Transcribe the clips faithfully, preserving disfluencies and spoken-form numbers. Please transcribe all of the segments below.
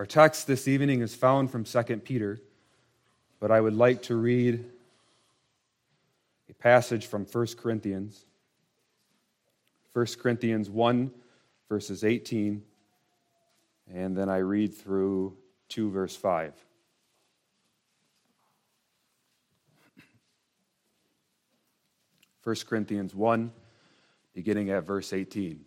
Our text this evening is found from Second Peter, but I would like to read a passage from First Corinthians. First Corinthians one, verses eighteen, and then I read through two, verse five. First Corinthians one, beginning at verse eighteen.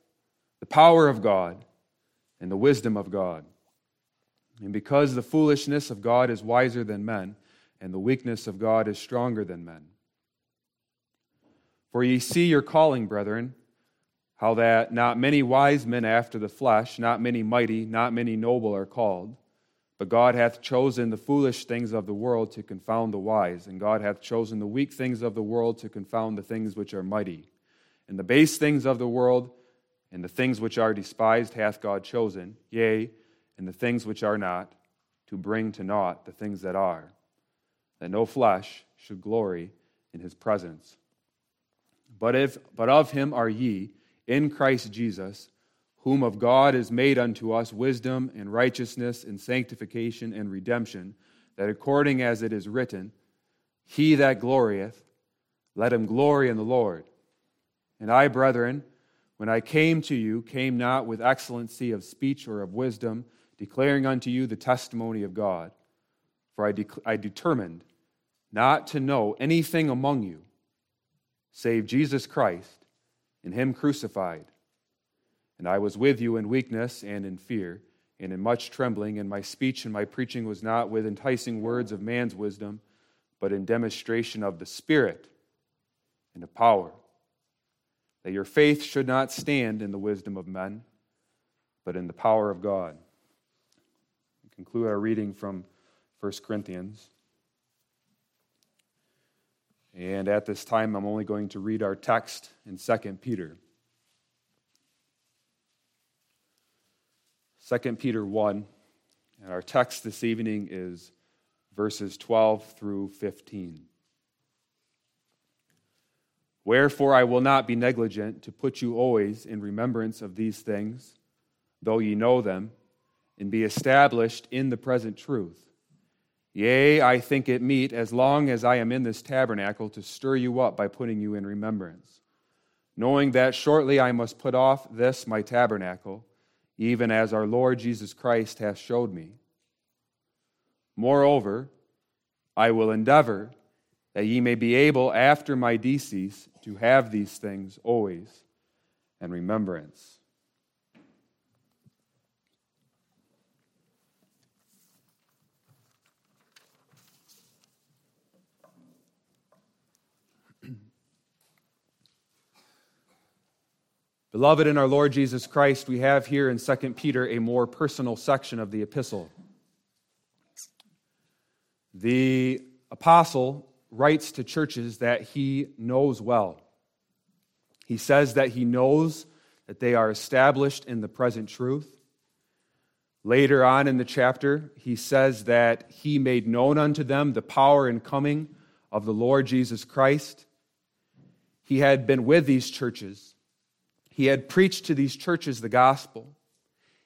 the power of God, and the wisdom of God. And because the foolishness of God is wiser than men, and the weakness of God is stronger than men. For ye see your calling, brethren, how that not many wise men after the flesh, not many mighty, not many noble are called. But God hath chosen the foolish things of the world to confound the wise, and God hath chosen the weak things of the world to confound the things which are mighty. And the base things of the world, and the things which are despised, hath God chosen, yea, and the things which are not, to bring to naught the things that are, that no flesh should glory in his presence. But if but of him are ye, in Christ Jesus, whom of God is made unto us wisdom and righteousness and sanctification and redemption, that according as it is written, he that glorieth, let him glory in the Lord. And I, brethren, when I came to you, came not with excellency of speech or of wisdom, declaring unto you the testimony of God. For I, de- I determined not to know anything among you, save Jesus Christ and him crucified. And I was with you in weakness and in fear and in much trembling, and my speech and my preaching was not with enticing words of man's wisdom, but in demonstration of the Spirit and of power, that your faith should not stand in the wisdom of men, but in the power of God. We conclude our reading from First Corinthians. And at this time, I'm only going to read our text in Second Peter. Second Peter one, and our text this evening is verses twelve through fifteen. Wherefore I will not be negligent to put you always in remembrance of these things, though ye know them, and be established in the present truth. Yea, I think it meet, as long as I am in this tabernacle, to stir you up by putting you in remembrance, knowing that shortly I must put off this my tabernacle, even as our Lord Jesus Christ hath showed me. Moreover, I will endeavor that ye may be able after my decease to have these things always in remembrance. Beloved in our Lord Jesus Christ, we have here in Second Peter a more personal section of the epistle. The apostle writes to churches that he knows well. He says that he knows that they are established in the present truth. Later on in the chapter, he says that he made known unto them the power and coming of the Lord Jesus Christ. He had been with these churches. He had preached to these churches the gospel.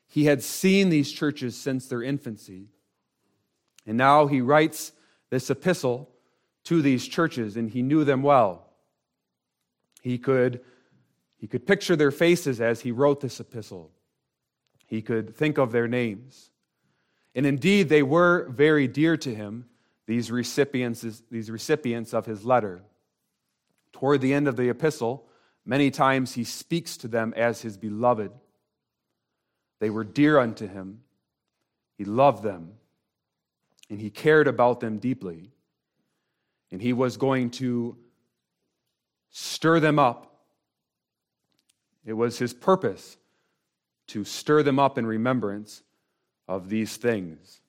He had seen these churches since their infancy. And now he writes this epistle to these churches, and he knew them well. He could, He could picture their faces as he wrote this epistle. He could think of their names. And indeed, they were very dear to him, these recipients, these recipients of his letter. Toward the end of the epistle, many times he speaks to them as his beloved. They were dear unto him. He loved them, and he cared about them deeply. And he was going to stir them up. It was his purpose to stir them up in remembrance of these things.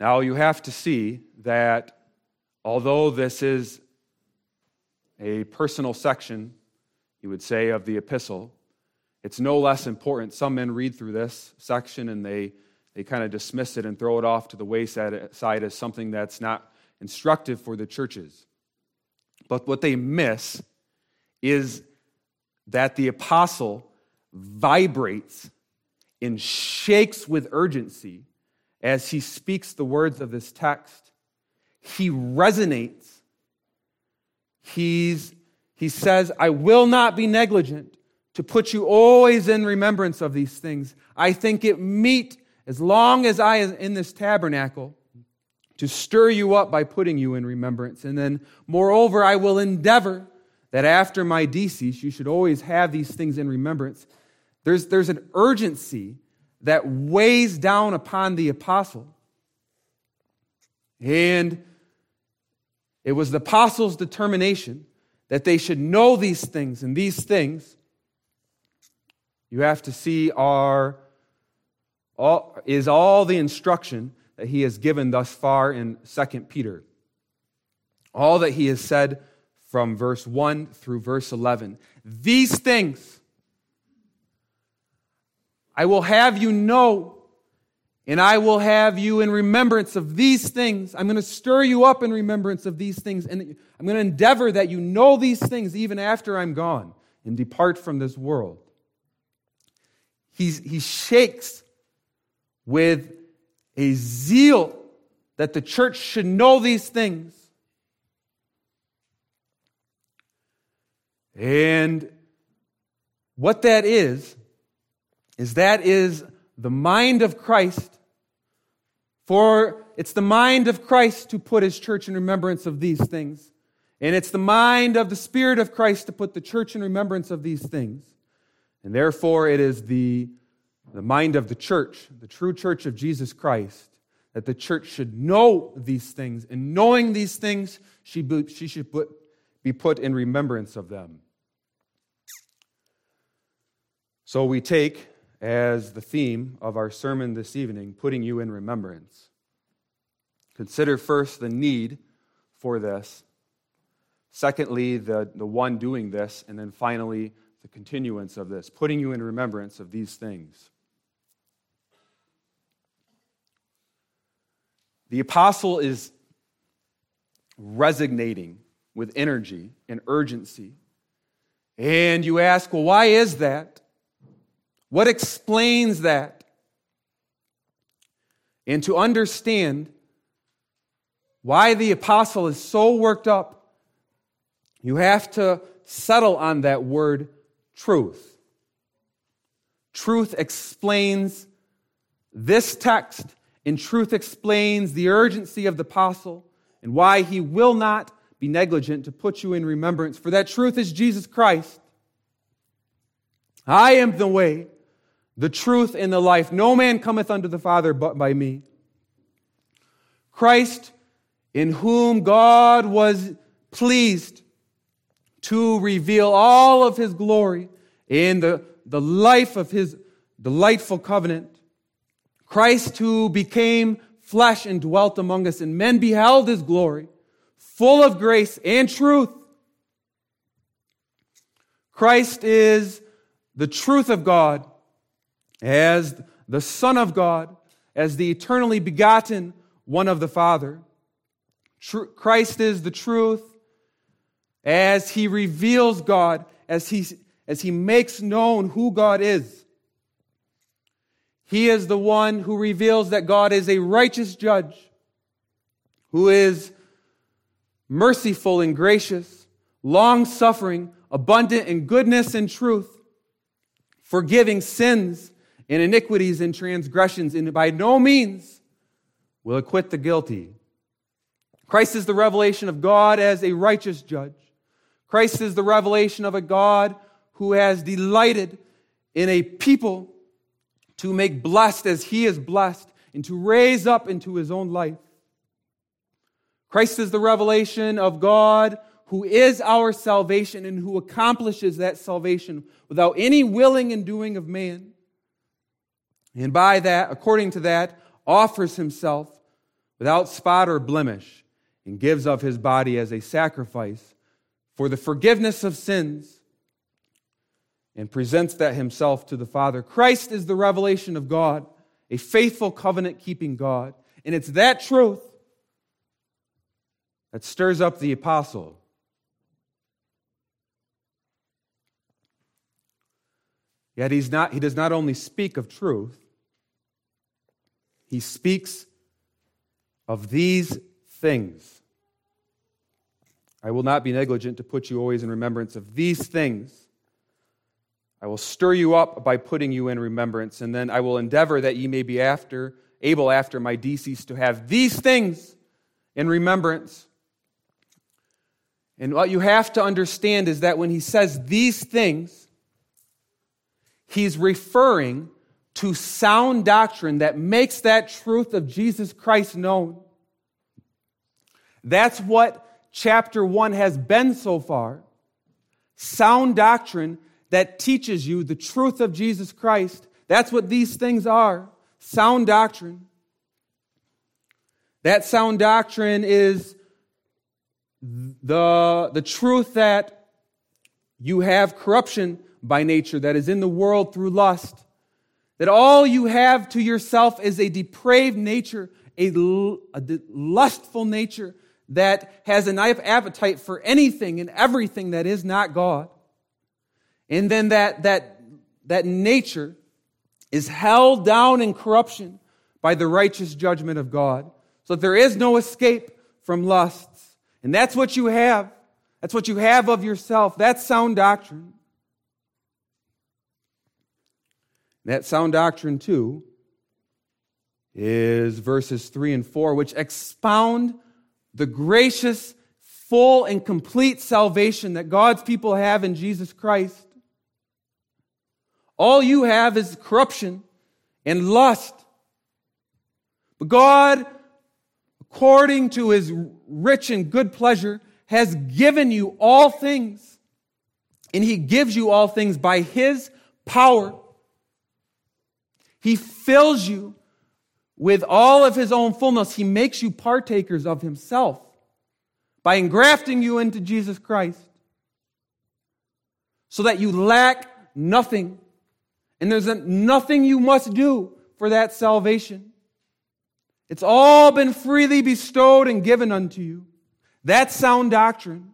Now you have to see that although this is a personal section, you would say, of the epistle, it's no less important. Some men read through this section and they, they kind of dismiss it and throw it off to the wayside as something that's not instructive for the churches. But what they miss is that the apostle vibrates and shakes with urgency as he speaks the words of this text. He resonates. He's, he says, I will not be negligent to put you always in remembrance of these things. I think it meet, as long as I am in this tabernacle, to stir you up by putting you in remembrance. And then, moreover, I will endeavor that after my decease, you should always have these things in remembrance. There's, there's an urgency that weighs down upon the apostle. And it was the apostles' determination that they should know these things, and these things, you have to see, are all, is all the instruction that he has given thus far in Second Peter. All that he has said from verse one through verse eleven. These things I will have you know, and I will have you in remembrance of these things. I'm going to stir you up in remembrance of these things, and I'm going to endeavor that you know these things even after I'm gone and depart from this world. He's, he shakes with a zeal that the church should know these things. And what that is, is that is the mind of Christ, for it's the mind of Christ to put his church in remembrance of these things. And it's the mind of the Spirit of Christ to put the church in remembrance of these things. And therefore, it is the, the mind of the church, the true church of Jesus Christ, that the church should know these things. And knowing these things, she, be, she should put, be put in remembrance of them. So we take as the theme of our sermon this evening, putting you in remembrance. Consider first the need for this. Secondly, the, the one doing this. And then finally, the continuance of this, putting you in remembrance of these things. The apostle is resonating with energy and urgency. And you ask, well, why is that? What explains that? And to understand why the apostle is so worked up, you have to settle on that word truth. Truth explains this text, and truth explains the urgency of the apostle and why he will not be negligent to put you in remembrance. For that truth is Jesus Christ. I am the way, the truth, and the life. No man cometh unto the Father but by me. Christ, in whom God was pleased to reveal all of his glory in the, the life of his delightful covenant. Christ who became flesh and dwelt among us, and men beheld his glory, full of grace and truth. Christ is the truth of God, as the Son of God, as the eternally begotten one of the Father. Tr- Christ is the truth, as he reveals God, as he, as he makes known who God is. He is the one who reveals that God is a righteous judge, who is merciful and gracious, long-suffering, abundant in goodness and truth, forgiving sins and iniquities and transgressions, and by no means will acquit the guilty. Christ is the revelation of God as a righteous judge. Christ is the revelation of a God who has delighted in a people to make blessed as he is blessed and to raise up into his own life. Christ is the revelation of God who is our salvation and who accomplishes that salvation without any willing and doing of man. And by that, according to that, offers himself without spot or blemish and gives of his body as a sacrifice for the forgiveness of sins and presents that himself to the Father. Christ is the revelation of God, a faithful covenant-keeping God. And it's that truth that stirs up the apostle. Yet he's not, he does not only speak of truth, he speaks of these things. I will not be negligent to put you always in remembrance of these things. I will stir you up by putting you in remembrance, and then I will endeavor that ye may be after, able after my decease to have these things in remembrance. And what you have to understand is that when he says these things, he's referring to sound doctrine that makes that truth of Jesus Christ known. That's what chapter one has been so far. Sound doctrine that teaches you the truth of Jesus Christ. That's what these things are. Sound doctrine. That sound doctrine is the, the truth that you have corruption by nature that is in the world through lust, that all you have to yourself is a depraved nature, a, l- a de- lustful nature that has an appetite for anything and everything that is not God. And then that, that, that nature is held down in corruption by the righteous judgment of God, so that there is no escape from lusts. And that's what you have. That's what you have of yourself. That's sound doctrine. That sound doctrine, too, is verses three and four, which expound the gracious, full, and complete salvation that God's people have in Jesus Christ. All you have is corruption and lust. But God, according to his rich and good pleasure, has given you all things. And he gives you all things by his power. He fills you with all of his own fullness. He makes you partakers of himself by engrafting you into Jesus Christ so that you lack nothing. And there's nothing you must do for that salvation. It's all been freely bestowed and given unto you. That sound doctrine,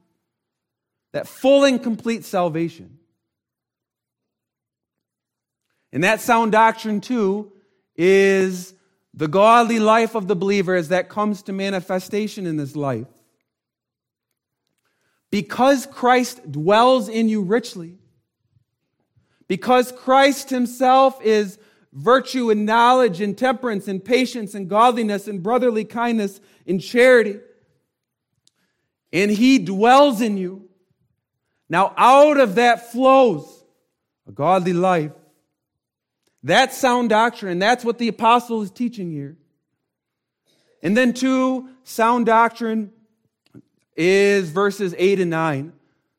that full and complete salvation. And that sound doctrine, too, is the godly life of the believer as that comes to manifestation in this life. Because Christ dwells in you richly, because Christ himself is virtue and knowledge and temperance and patience and godliness and brotherly kindness and charity, and he dwells in you, now out of that flows a godly life. That's sound doctrine, and that's what the apostle is teaching here. And then two, sound doctrine is verses eight and nine,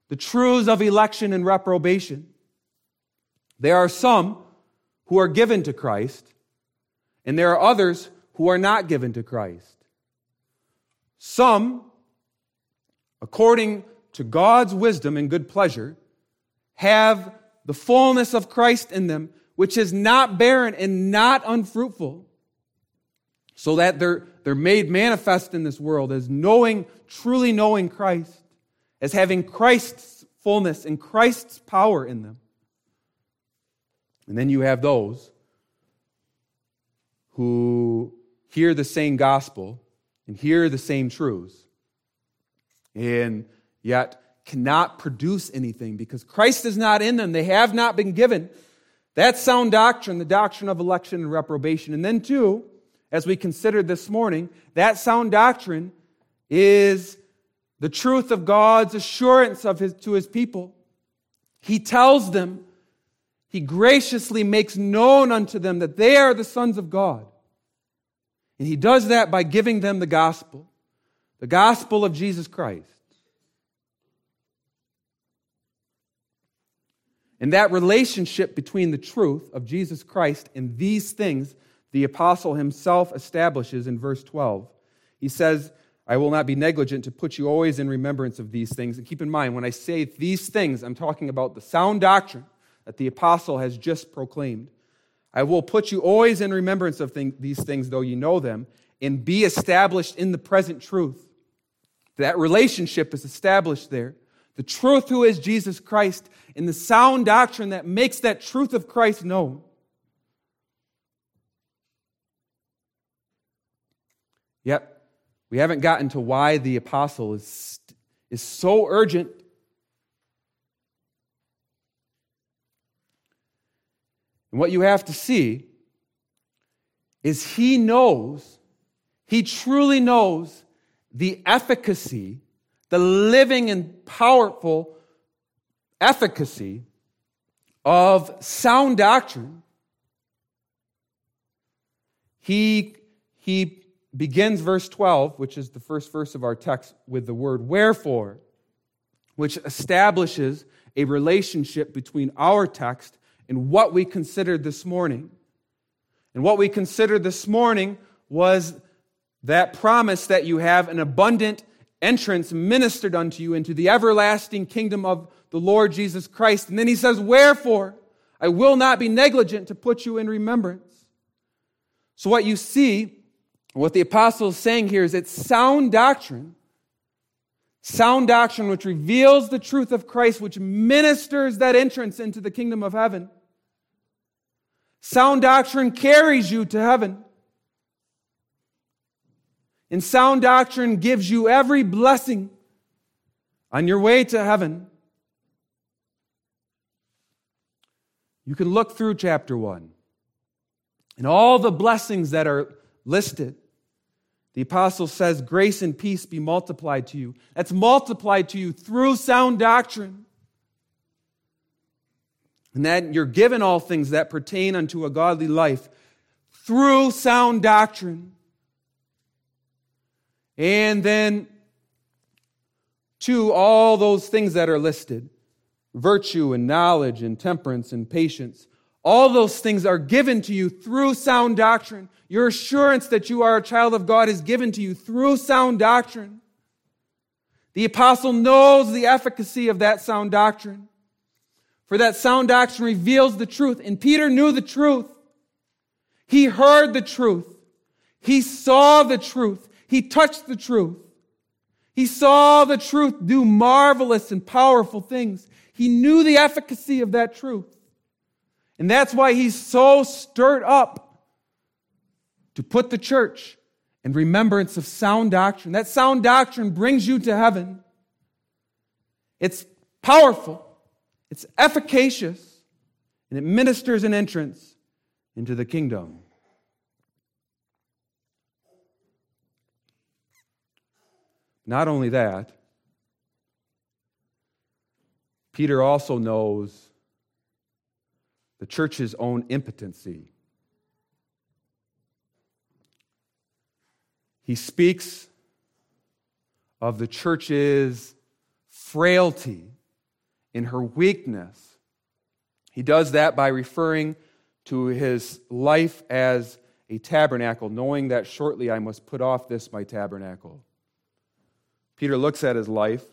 the truths of election and reprobation. There are some who are given to Christ, and there are others who are not given to Christ. Some, according to God's wisdom and good pleasure, have the fullness of Christ in them, which is not barren and not unfruitful, so that they're, they're made manifest in this world as knowing, truly knowing Christ, as having Christ's fullness and Christ's power in them. And then you have those who hear the same gospel and hear the same truths, and yet cannot produce anything because Christ is not in them. They have not been given. That's sound doctrine, the doctrine of election and reprobation. And then two, as we considered this morning, that sound doctrine is the truth of God's assurance of his, to his people. He tells them, he graciously makes known unto them that they are the sons of God. And he does that by giving them the gospel, the gospel of Jesus Christ. And that relationship between the truth of Jesus Christ and these things, the apostle himself establishes in verse twelve. He says, I will not be negligent to put you always in remembrance of these things. And keep in mind, when I say these things, I'm talking about the sound doctrine that the apostle has just proclaimed. I will put you always in remembrance of thing, these things, though you know them, and be established in the present truth. That relationship is established there. The truth who is Jesus Christ and the sound doctrine that makes that truth of Christ known. Yep, we haven't gotten to why the apostle is, is so urgent. And what you have to see is he knows, he truly knows the efficacy, the living and powerful efficacy of sound doctrine. He, he begins verse twelve, which is the first verse of our text, with the word wherefore, which establishes a relationship between our text and what we considered this morning. And what we considered this morning was that promise that you have an abundant entrance ministered unto you into the everlasting kingdom of the Lord Jesus Christ. And then he says, wherefore, I will not be negligent to put you in remembrance. So what you see, what the apostle is saying here is it's sound doctrine, sound doctrine which reveals the truth of Christ, which ministers that entrance into the kingdom of heaven. Sound doctrine carries you to heaven. And sound doctrine gives you every blessing on your way to heaven. You can look through chapter one and all the blessings that are listed. The apostle says, grace and peace be multiplied to you. That's multiplied to you through sound doctrine. And that you're given all things that pertain unto a godly life through sound doctrine. And then, two, all those things that are listed, virtue and knowledge and temperance and patience, all those things are given to you through sound doctrine. Your assurance that you are a child of God is given to you through sound doctrine. The apostle knows the efficacy of that sound doctrine. For that sound doctrine reveals the truth. And Peter knew the truth. He heard the truth. He saw the truth. He touched the truth. He saw the truth do marvelous and powerful things. He knew the efficacy of that truth. And that's why he's so stirred up to put the church in remembrance of sound doctrine. That sound doctrine brings you to heaven. It's powerful. It's efficacious. And it ministers an entrance into the kingdom. Not only that, Peter also knows the church's own impotency. He speaks of the church's frailty in her weakness. He does that by referring to his life as a tabernacle, knowing that shortly I must put off this my tabernacle. Peter looks at his life,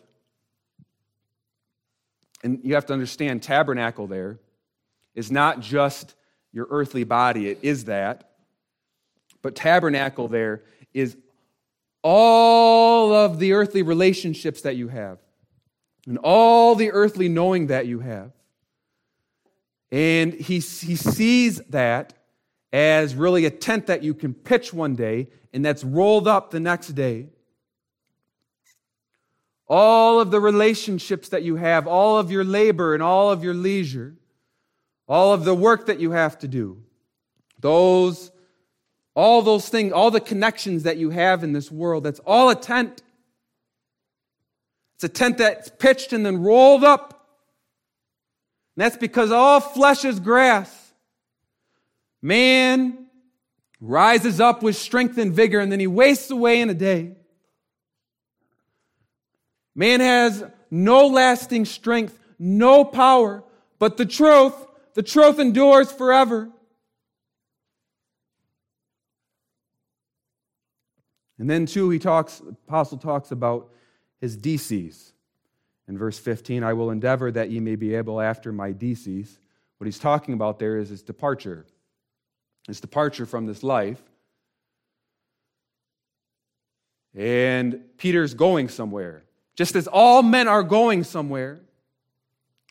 and you have to understand tabernacle there is not just your earthly body. It is that, but tabernacle there is all of the earthly relationships that you have and all the earthly knowing that you have. And he, he sees that as really a tent that you can pitch one day and that's rolled up the next day. all of the relationships that you have, all of your labor and all of your leisure, all of the work that you have to do, those, all those things, all the connections that you have in this world, that's all a tent. It's a tent that's pitched and then rolled up. And that's because all flesh is grass. Man rises up with strength and vigor, and then he wastes away in a day. Man has no lasting strength, no power, but the truth, the truth endures forever. And then, too, he talks, the apostle talks about his deces. In verse fifteen, I will endeavor that ye may be able after my deces. What he's talking about there is his departure. His departure from this life. And Peter's going somewhere. Just as all men are going somewhere,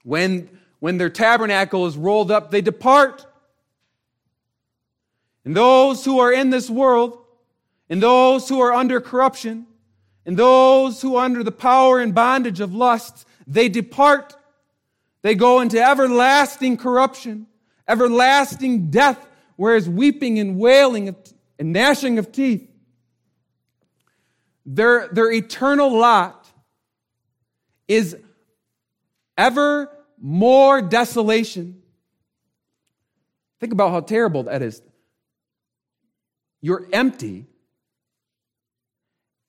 when, when their tabernacle is rolled up, they depart. And those who are in this world, and those who are under corruption, and those who are under the power and bondage of lust, they depart. They go into everlasting corruption, everlasting death, whereas weeping and wailing and gnashing of teeth. Their, their eternal lot is ever more desolation. Think about how terrible that is. You're empty,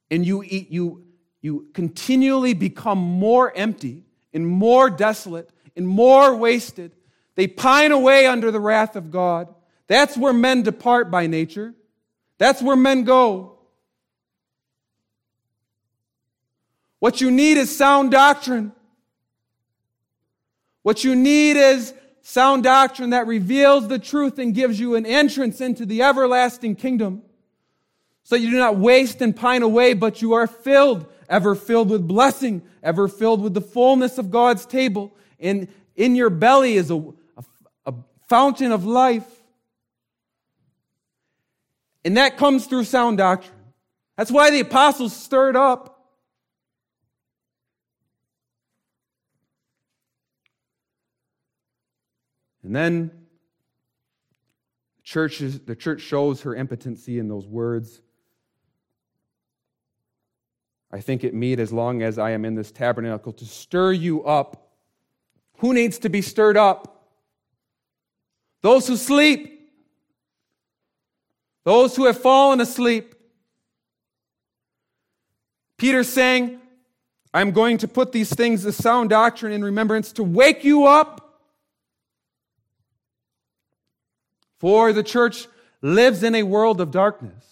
and you eat, you you continually become more empty and more desolate and more wasted. They pine away under the wrath of God. That's where men depart by nature. That's where men go. What you need is sound doctrine. What you need is sound doctrine that reveals the truth and gives you an entrance into the everlasting kingdom, so you do not waste and pine away, but you are filled, ever filled with blessing, ever filled with the fullness of God's table. And in your belly is a, a, a fountain of life. And that comes through sound doctrine. That's why the apostles stirred up. And then the church, is, the church shows her impotency in those words. I think it meet as long as I am in this tabernacle to stir you up. Who needs to be stirred up? Those who sleep. Those who have fallen asleep. Peter's saying, I'm going to put these things, the sound doctrine, in remembrance to wake you up. For the church lives in a world of darkness.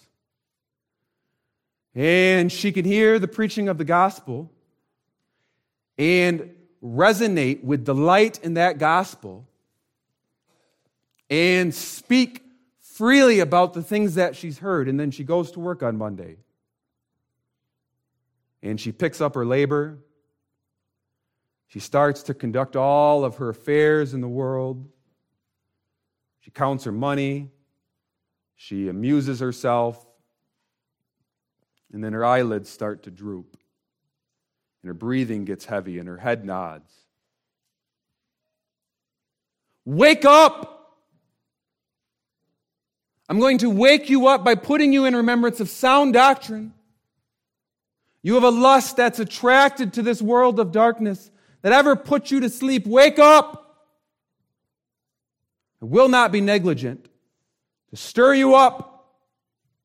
And she can hear the preaching of the gospel and resonate with delight in that gospel and speak freely about the things that she's heard. And then she goes to work on Monday. And she picks up her labor. She starts to conduct all of her affairs in the world. She counts her money, she amuses herself, and then her eyelids start to droop, and her breathing gets heavy, and her head nods. Wake up! I'm going to wake you up by putting you in remembrance of sound doctrine. You have a lust that's attracted to this world of darkness that ever put you to sleep. Wake up! I will not be negligent to stir you up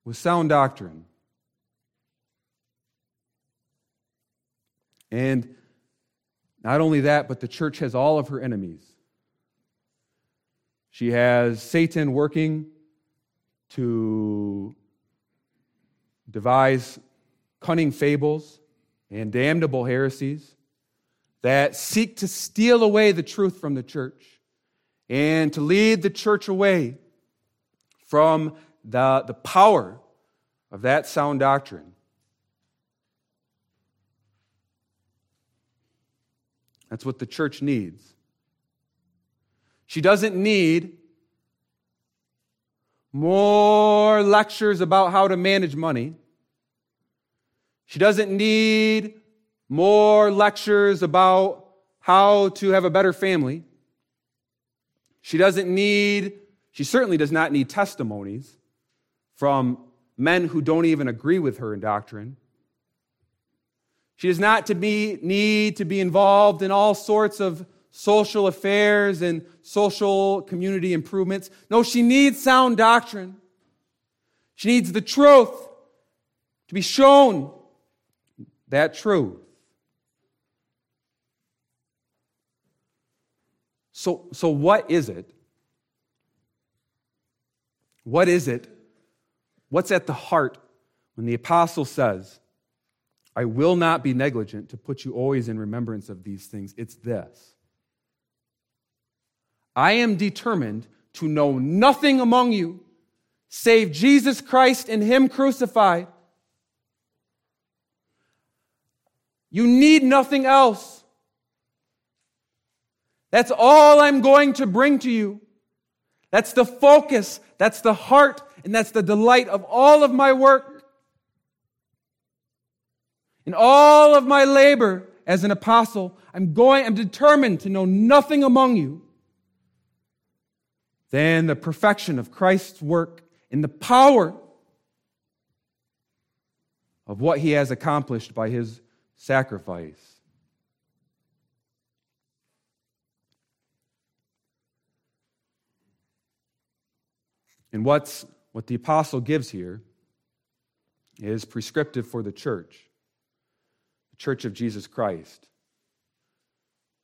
with sound doctrine. And not only that, but the church has all of her enemies. She has Satan working to devise cunning fables and damnable heresies that seek to steal away the truth from the church, and to lead the church away from the, the power of that sound doctrine. That's what the church needs. She doesn't need more lectures about how to manage money. She doesn't need more lectures about how to have a better family. She doesn't need, she certainly does not need testimonies from men who don't even agree with her in doctrine. She does not to be, need to be involved in all sorts of social affairs and social community improvements. No, she needs sound doctrine. She needs the truth to be shown, that truth. So, so what is it? What is it? What's at the heart when the apostle says, I will not be negligent to put you always in remembrance of these things? It's this. I am determined to know nothing among you save Jesus Christ and Him crucified. You need nothing else. That's all I'm going to bring to you. That's the focus, that's the heart, and that's the delight of all of my work and all of my labor as an apostle. I'm going, I'm determined to know nothing among you than the perfection of Christ's work and the power of what He has accomplished by His sacrifice. And what's, what the apostle gives here is prescriptive for the church, the church of Jesus Christ.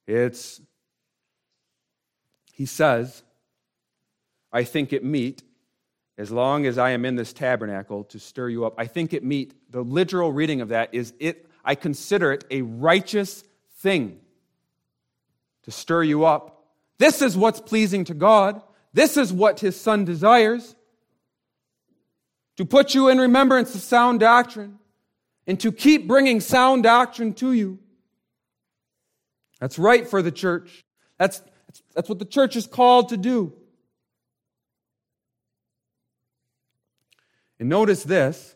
It's, he says, I think it meet, as long as I am in this tabernacle, to stir you up. I think it meet, the literal reading of that is, it. I consider it a righteous thing to stir you up. This is what's pleasing to God. This is what His Son desires, to put you in remembrance of sound doctrine and to keep bringing sound doctrine to you. That's right for the church. That's, that's, that's what the church is called to do. And notice this,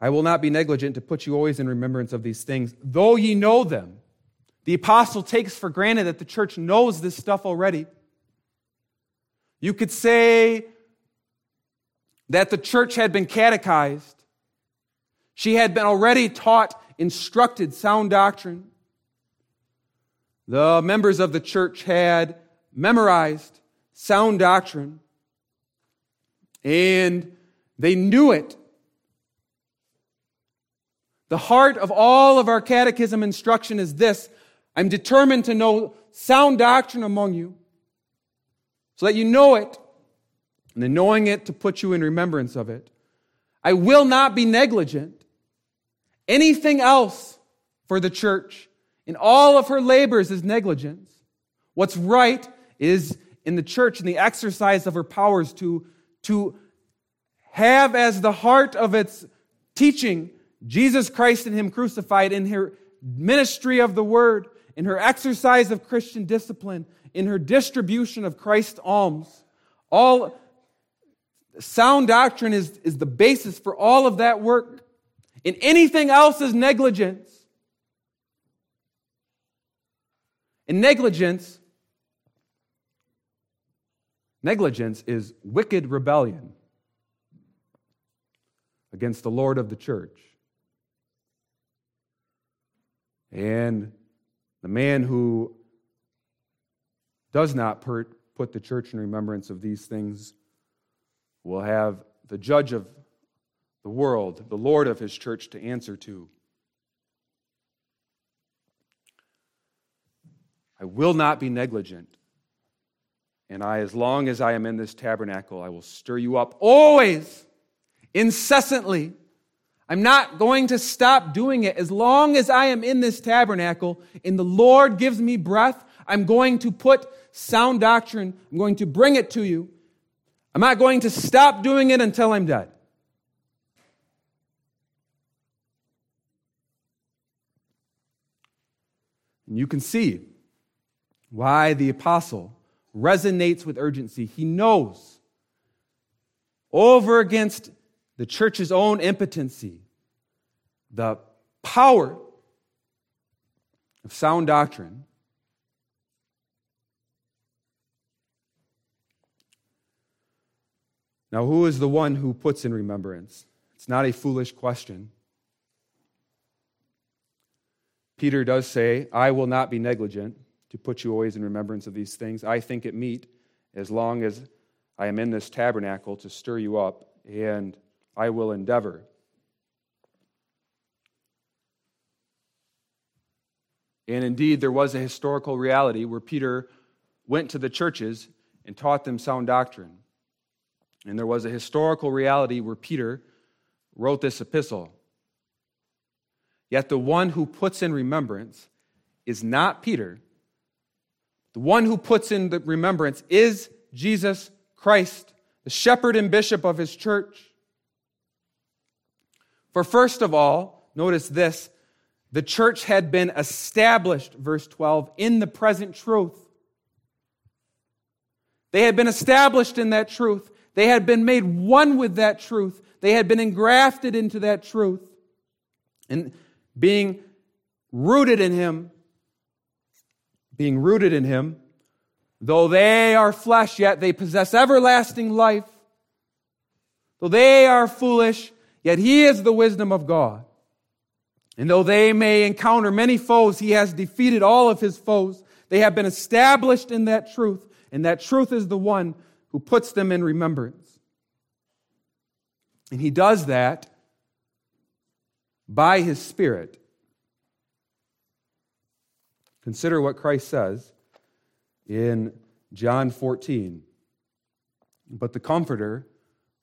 I will not be negligent to put you always in remembrance of these things, though ye know them. The apostle takes for granted that the church knows this stuff already. You could say that the church had been catechized. She had been already taught, instructed sound doctrine. The members of the church had memorized sound doctrine, and they knew it. The heart of all of our catechism instruction is this: I'm determined to know sound doctrine among you, so that you know it, and in knowing it, to put you in remembrance of it. I will not be negligent. Anything else for the church in all of her labors is negligence. What's right is in the church, in the exercise of her powers, to, to have as the heart of its teaching Jesus Christ and Him crucified, in her ministry of the Word, in her exercise of Christian discipline, in her distribution of Christ's alms. All sound doctrine is, is the basis for all of that work. And anything else is negligence. And negligence, negligence is wicked rebellion against the Lord of the church. And the man who does not put the church in remembrance of these things will have the judge of the world, the Lord of His church, to answer to. I will not be negligent. And I, as long as I am in this tabernacle, I will stir you up always, incessantly. I'm not going to stop doing it. As long as I am in this tabernacle and the Lord gives me breath, I'm going to put sound doctrine, I'm going to bring it to you. I'm not going to stop doing it until I'm dead. And you can see why the apostle resonates with urgency. He knows, over against the church's own impotency, the power of sound doctrine, now who is the one who puts in remembrance? It's not a foolish question. Peter does say, I will not be negligent to put you always in remembrance of these things. I think it meet, as long as I am in this tabernacle, to stir you up, and I will endeavor. And indeed, there was a historical reality where Peter went to the churches and taught them sound doctrine. And there was a historical reality where Peter wrote this epistle. Yet the one who puts in remembrance is not Peter. The one who puts in the remembrance is Jesus Christ, the shepherd and bishop of his church. For first of all, notice this, the church had been established, verse twelve, in the present truth. They had been established in that truth. They had been made one with that truth. They had been engrafted into that truth and being rooted in him. Being rooted in him, though they are flesh, yet they possess everlasting life. Though they are foolish, yet he is the wisdom of God. And though they may encounter many foes, he has defeated all of his foes. They have been established in that truth, and that truth is the one who puts them in remembrance. And he does that by his Spirit. Consider what Christ says in John fourteen. But the Comforter,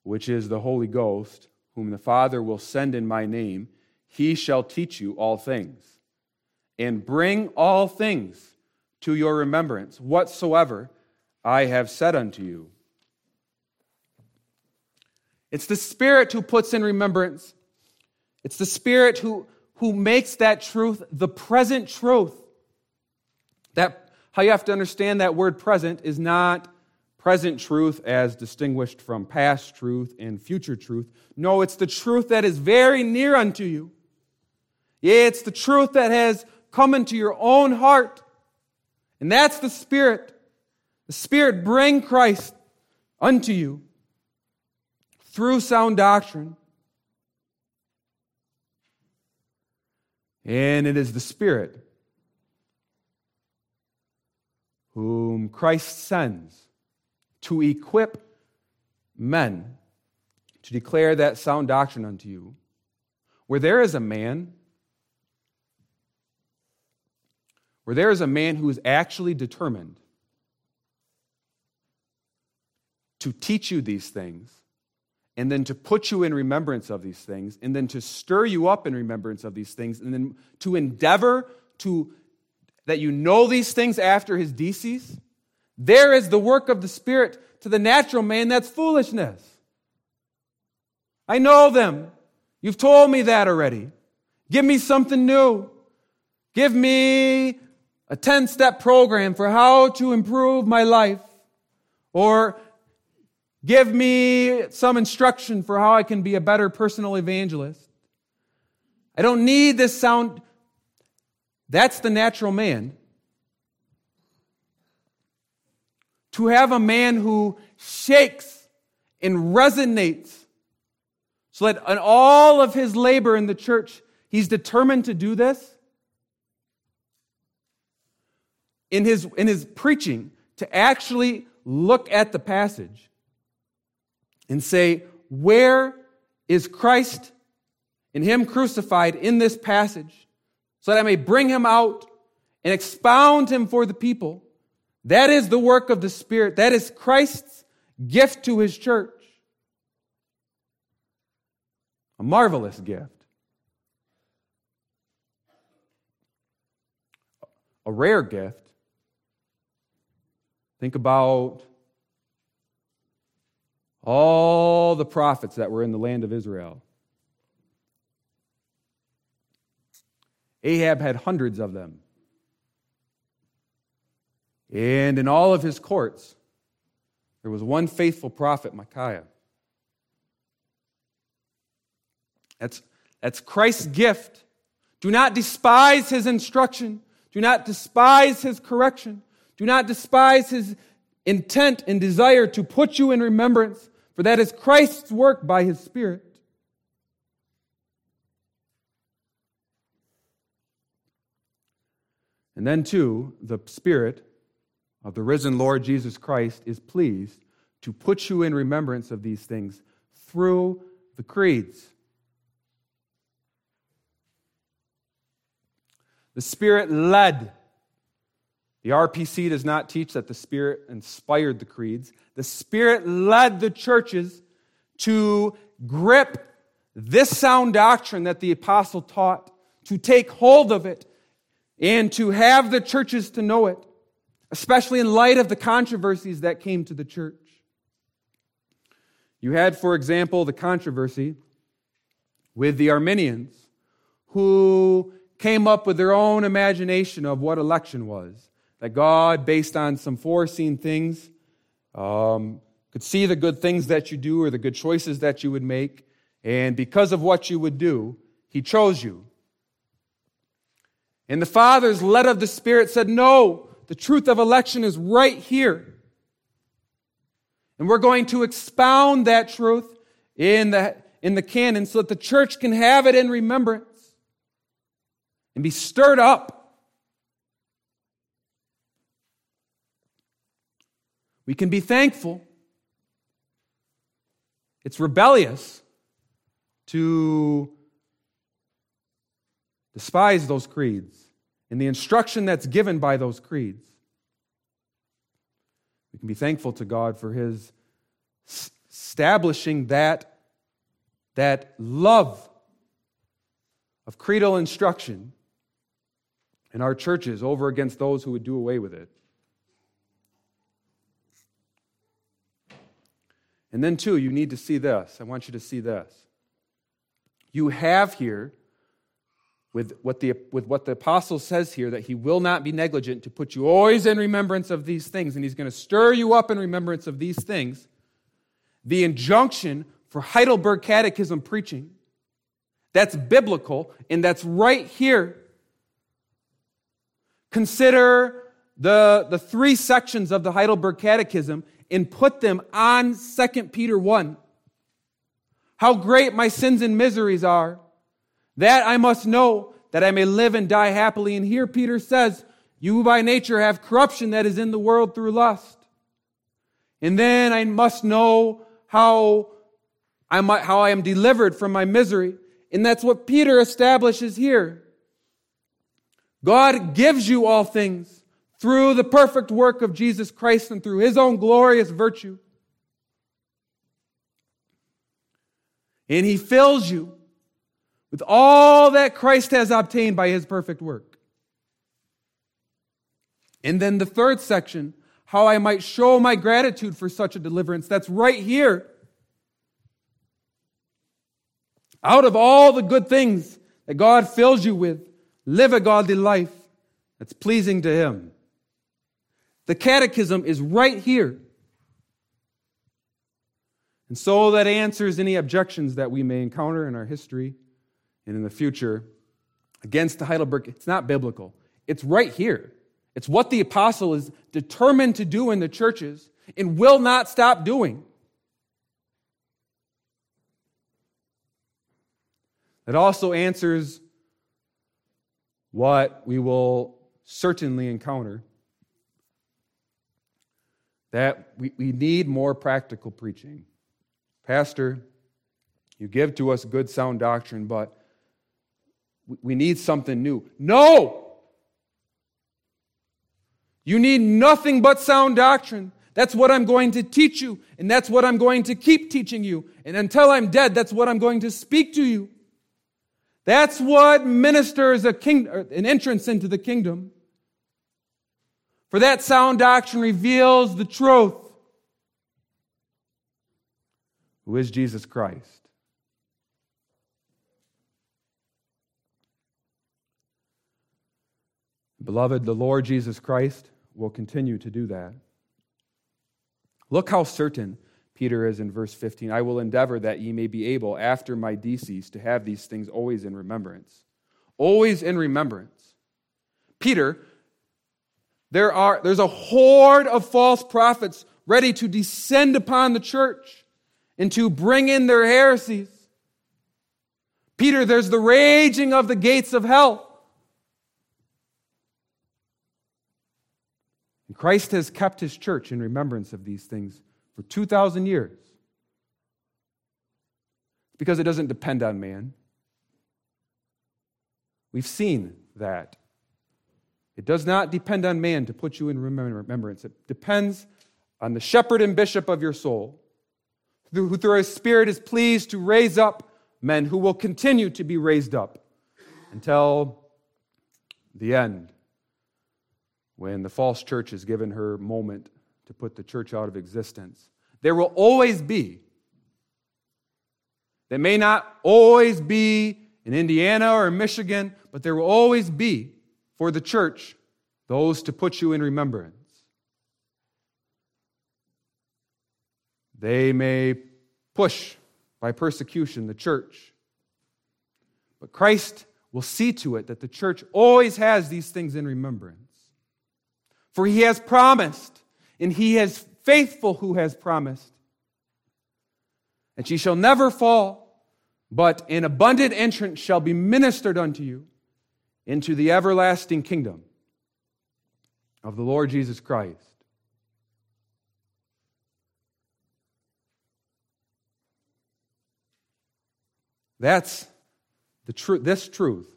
which is the Holy Ghost, whom the Father will send in my name, he shall teach you all things, and bring all things to your remembrance, whatsoever I have said unto you. It's the Spirit who puts in remembrance. It's the Spirit who, who makes that truth the present truth. That, how you have to understand that word present is not present truth as distinguished from past truth and future truth. No, it's the truth that is very near unto you. It's the truth that has come into your own heart. And that's the Spirit. The Spirit bring Christ unto you through sound doctrine. And it is the Spirit whom Christ sends to equip men to declare that sound doctrine unto you. Where there is a man, where there is a man who is actually determined to teach you these things, and then to put you in remembrance of these things, and then to stir you up in remembrance of these things, and then to endeavor to that you know these things after his decease, there is the work of the Spirit. To the natural man, that's foolishness. I know them. You've told me that already. Give me something new. Give me a ten-step program for how to improve my life. Or give me some instruction for how I can be a better personal evangelist. I don't need this sound. That's the natural man. To have a man who shakes and resonates so that in all of his labor in the church, he's determined to do this. In his, in his preaching, to actually look at the passage and say, where is Christ and him crucified in this passage? So that I may bring him out and expound him for the people. That is the work of the Spirit. That is Christ's gift to his church. A marvelous gift. A rare gift. Think about all the prophets that were in the land of Israel. Ahab had hundreds of them. And in all of his courts, there was one faithful prophet, Micaiah. That's, that's Christ's gift. Do not despise his instruction. Do not despise his correction. Do not despise his intent and desire to put you in remembrance, for that is Christ's work by his Spirit. And then, too, the Spirit of the risen Lord Jesus Christ is pleased to put you in remembrance of these things through the creeds. The Spirit led. The R P C does not teach that the Spirit inspired the creeds. The Spirit led the churches to grip this sound doctrine that the apostle taught, to take hold of it, and to have the churches to know it, especially in light of the controversies that came to the church. You had, for example, the controversy with the Arminians, who came up with their own imagination of what election was, that God, based on some foreseen things, um, could see the good things that you do or the good choices that you would make, and because of what you would do, he chose you. And the fathers, led of the Spirit, said, no, the truth of election is right here. And we're going to expound that truth in the, in the canon so that the church can have it in remembrance and be stirred up. We can be thankful. It's rebellious to despise those creeds and the instruction that's given by those creeds. We can be thankful to God for his establishing that, that love of creedal instruction in our churches over against those who would do away with it. And then, too, you need to see this. I want you to see this. You have here, with what the with what the apostle says here, that he will not be negligent to put you always in remembrance of these things, and he's going to stir you up in remembrance of these things, the injunction for Heidelberg Catechism preaching. That's biblical, and that's right here. Consider the, the three sections of the Heidelberg Catechism and put them on Second Peter one. How great my sins and miseries are, that I must know, that I may live and die happily. And here Peter says, you by nature have corruption that is in the world through lust. And then I must know how I, might, how I am delivered from my misery. And that's what Peter establishes here. God gives you all things through the perfect work of Jesus Christ and through his own glorious virtue. And he fills you with all that Christ has obtained by his perfect work. And then the third section, how I might show my gratitude for such a deliverance, that's right here. Out of all the good things that God fills you with, live a godly life that's pleasing to him. The catechism is right here. And so that answers any objections that we may encounter in our history and in the future against the Heidelberg. It's not biblical. It's right here. It's what the apostle is determined to do in the churches and will not stop doing. It also answers what we will certainly encounter, that we, we need more practical preaching. Pastor, you give to us good sound doctrine, but we need something new. No! You need nothing but sound doctrine. That's what I'm going to teach you, and that's what I'm going to keep teaching you. And until I'm dead, that's what I'm going to speak to you. That's what ministers a king, an entrance into the kingdom. For that sound doctrine reveals the truth, who is Jesus Christ. Beloved, the Lord Jesus Christ will continue to do that. Look how certain Peter is in verse fifteen. I will endeavor that ye may be able, after my decease, to have these things always in remembrance. Always in remembrance. Peter, there are, there's a horde of false prophets ready to descend upon the church and to bring in their heresies. Peter, there's the raging of the gates of hell. And Christ has kept his church in remembrance of these things for two thousand years. Because it doesn't depend on man. We've seen that. It does not depend on man to put you in remembrance. It depends on the shepherd and bishop of your soul, who through his Spirit is pleased to raise up men who will continue to be raised up until the end, when the false church is given her moment to put the church out of existence. There will always be. There may not always be in Indiana or in Michigan, but there will always be for the church those to put you in remembrance. They may push by persecution the church, but Christ will see to it that the church always has these things in remembrance. For he has promised, and he is faithful who has promised. And she shall never fall, but an abundant entrance shall be ministered unto you into the everlasting kingdom of the Lord Jesus Christ. That's the truth. This truth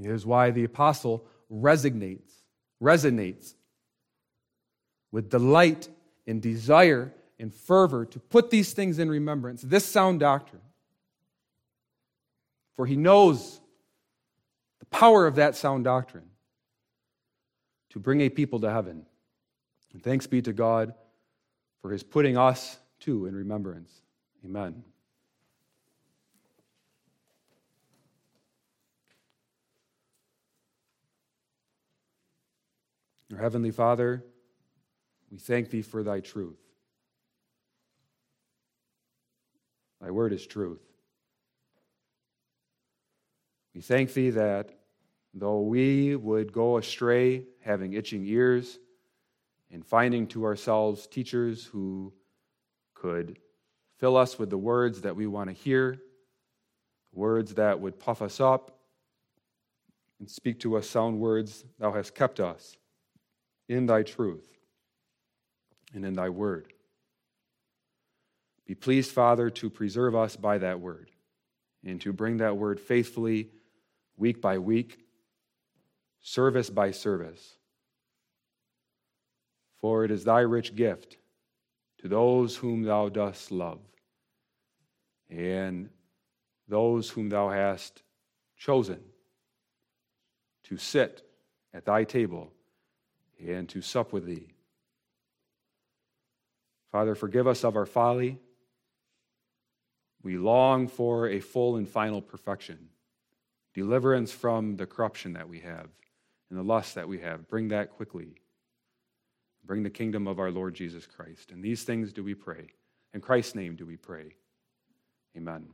is why the apostle resonates, resonates with delight and desire and fervor to put these things in remembrance, this sound doctrine. For he knows the power of that sound doctrine to bring a people to heaven. And thanks be to God for his putting us, too, in remembrance. Amen. Our Heavenly Father, we thank thee for thy truth. Thy word is truth. We thank thee that though we would go astray, having itching ears, and finding to ourselves teachers who could fill us with the words that we want to hear, words that would puff us up and speak to us sound words, thou hast kept us in thy truth and in thy word. Be pleased, Father, to preserve us by that word and to bring that word faithfully, week by week, service by service. For it is thy rich gift to those whom thou dost love and those whom thou hast chosen to sit at thy table and to sup with thee. Father, forgive us of our folly. We long for a full and final perfection, deliverance from the corruption that we have and the lust that we have. Bring that quickly. Bring the kingdom of our Lord Jesus Christ. And these things do we pray. In Christ's name do we pray. Amen.